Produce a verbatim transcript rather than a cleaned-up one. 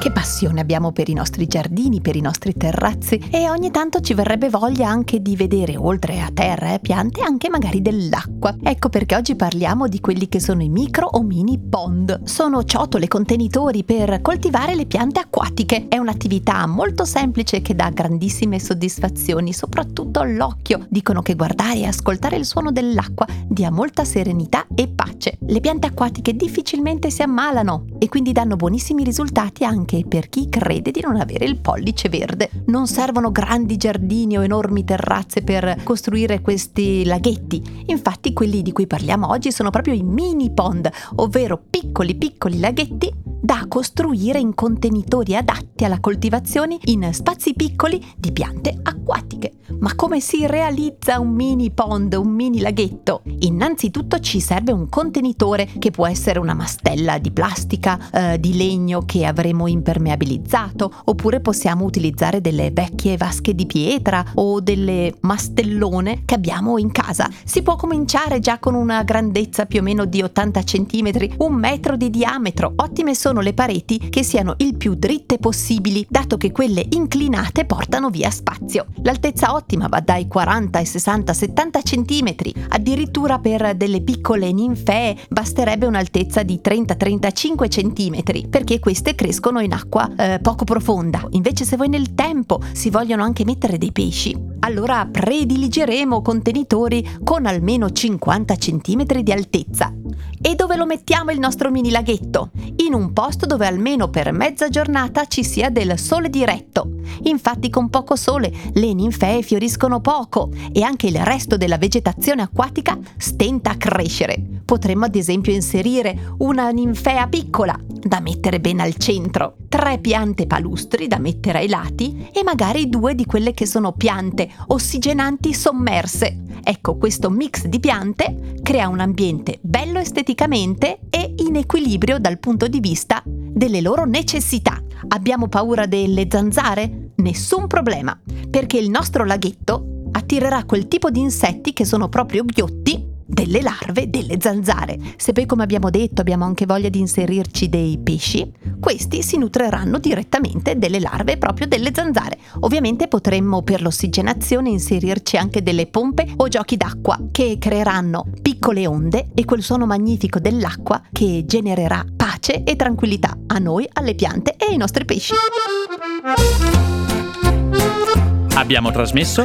Che passione abbiamo per i nostri giardini, per i nostri terrazzi, e ogni tanto ci verrebbe voglia anche di vedere, oltre a terra e piante, anche magari dell'acqua. Ecco perché oggi parliamo di quelli che sono i micro o mini pond. Sono ciotole, contenitori per coltivare le piante acquatiche. È un'attività molto semplice che dà grandissime soddisfazioni, soprattutto all'occhio. Dicono che guardare e ascoltare il suono dell'acqua dia molta serenità e pace. Le piante acquatiche difficilmente si ammalano e quindi danno buonissimi risultati anche per chi crede di non avere il pollice verde. Non servono grandi giardini o enormi terrazze per costruire questi laghetti. Infatti quelli di cui parliamo oggi sono proprio i mini pond, ovvero piccoli piccoli laghetti da costruire in contenitori adatti alla coltivazione in spazi piccoli di piante acquatiche. Ma come si realizza un mini pond, un mini laghetto? Innanzitutto ci serve un contenitore, che può essere una mastella di plastica, eh, di legno che avremo impermeabilizzato, oppure possiamo utilizzare delle vecchie vasche di pietra o delle mastellone che abbiamo in casa. Si può cominciare già con una grandezza più o meno di ottanta centimetri, un metro di diametro. Ottime sono le pareti che siano il più dritte possibili, dato che quelle inclinate portano via spazio. L'altezza ottima va dai quaranta ai sessanta, settanta cm. Addirittura per delle piccole ninfee basterebbe un'altezza di trenta trentacinque cm, perché queste crescono in acqua eh, poco profonda. Invece, se voi nel tempo si vogliono anche mettere dei pesci, allora prediligeremo contenitori con almeno cinquanta cm di altezza. E dove lo mettiamo il nostro mini laghetto? In un posto dove almeno per mezza giornata ci sia del sole diretto. Infatti con poco sole le ninfee fioriscono poco e anche il resto della vegetazione acquatica stenta a crescere. Potremmo ad esempio inserire una ninfea piccola da mettere ben al centro, tre piante palustri da mettere ai lati e magari due di quelle che sono piante ossigenanti sommerse. Ecco, questo mix di piante crea un ambiente bello esteticamente e in equilibrio dal punto di vista delle loro necessità. Abbiamo paura delle zanzare? Nessun problema, perché il nostro laghetto attirerà quel tipo di insetti che sono proprio ghiotti delle larve delle zanzare. Se poi, come abbiamo detto, abbiamo anche voglia di inserirci dei pesci, questi si nutreranno direttamente delle larve proprio delle zanzare. Ovviamente potremmo per l'ossigenazione inserirci anche delle pompe o giochi d'acqua che creeranno piccole onde e quel suono magnifico dell'acqua che genererà pace e tranquillità a noi, alle piante e ai nostri pesci. Abbiamo trasmesso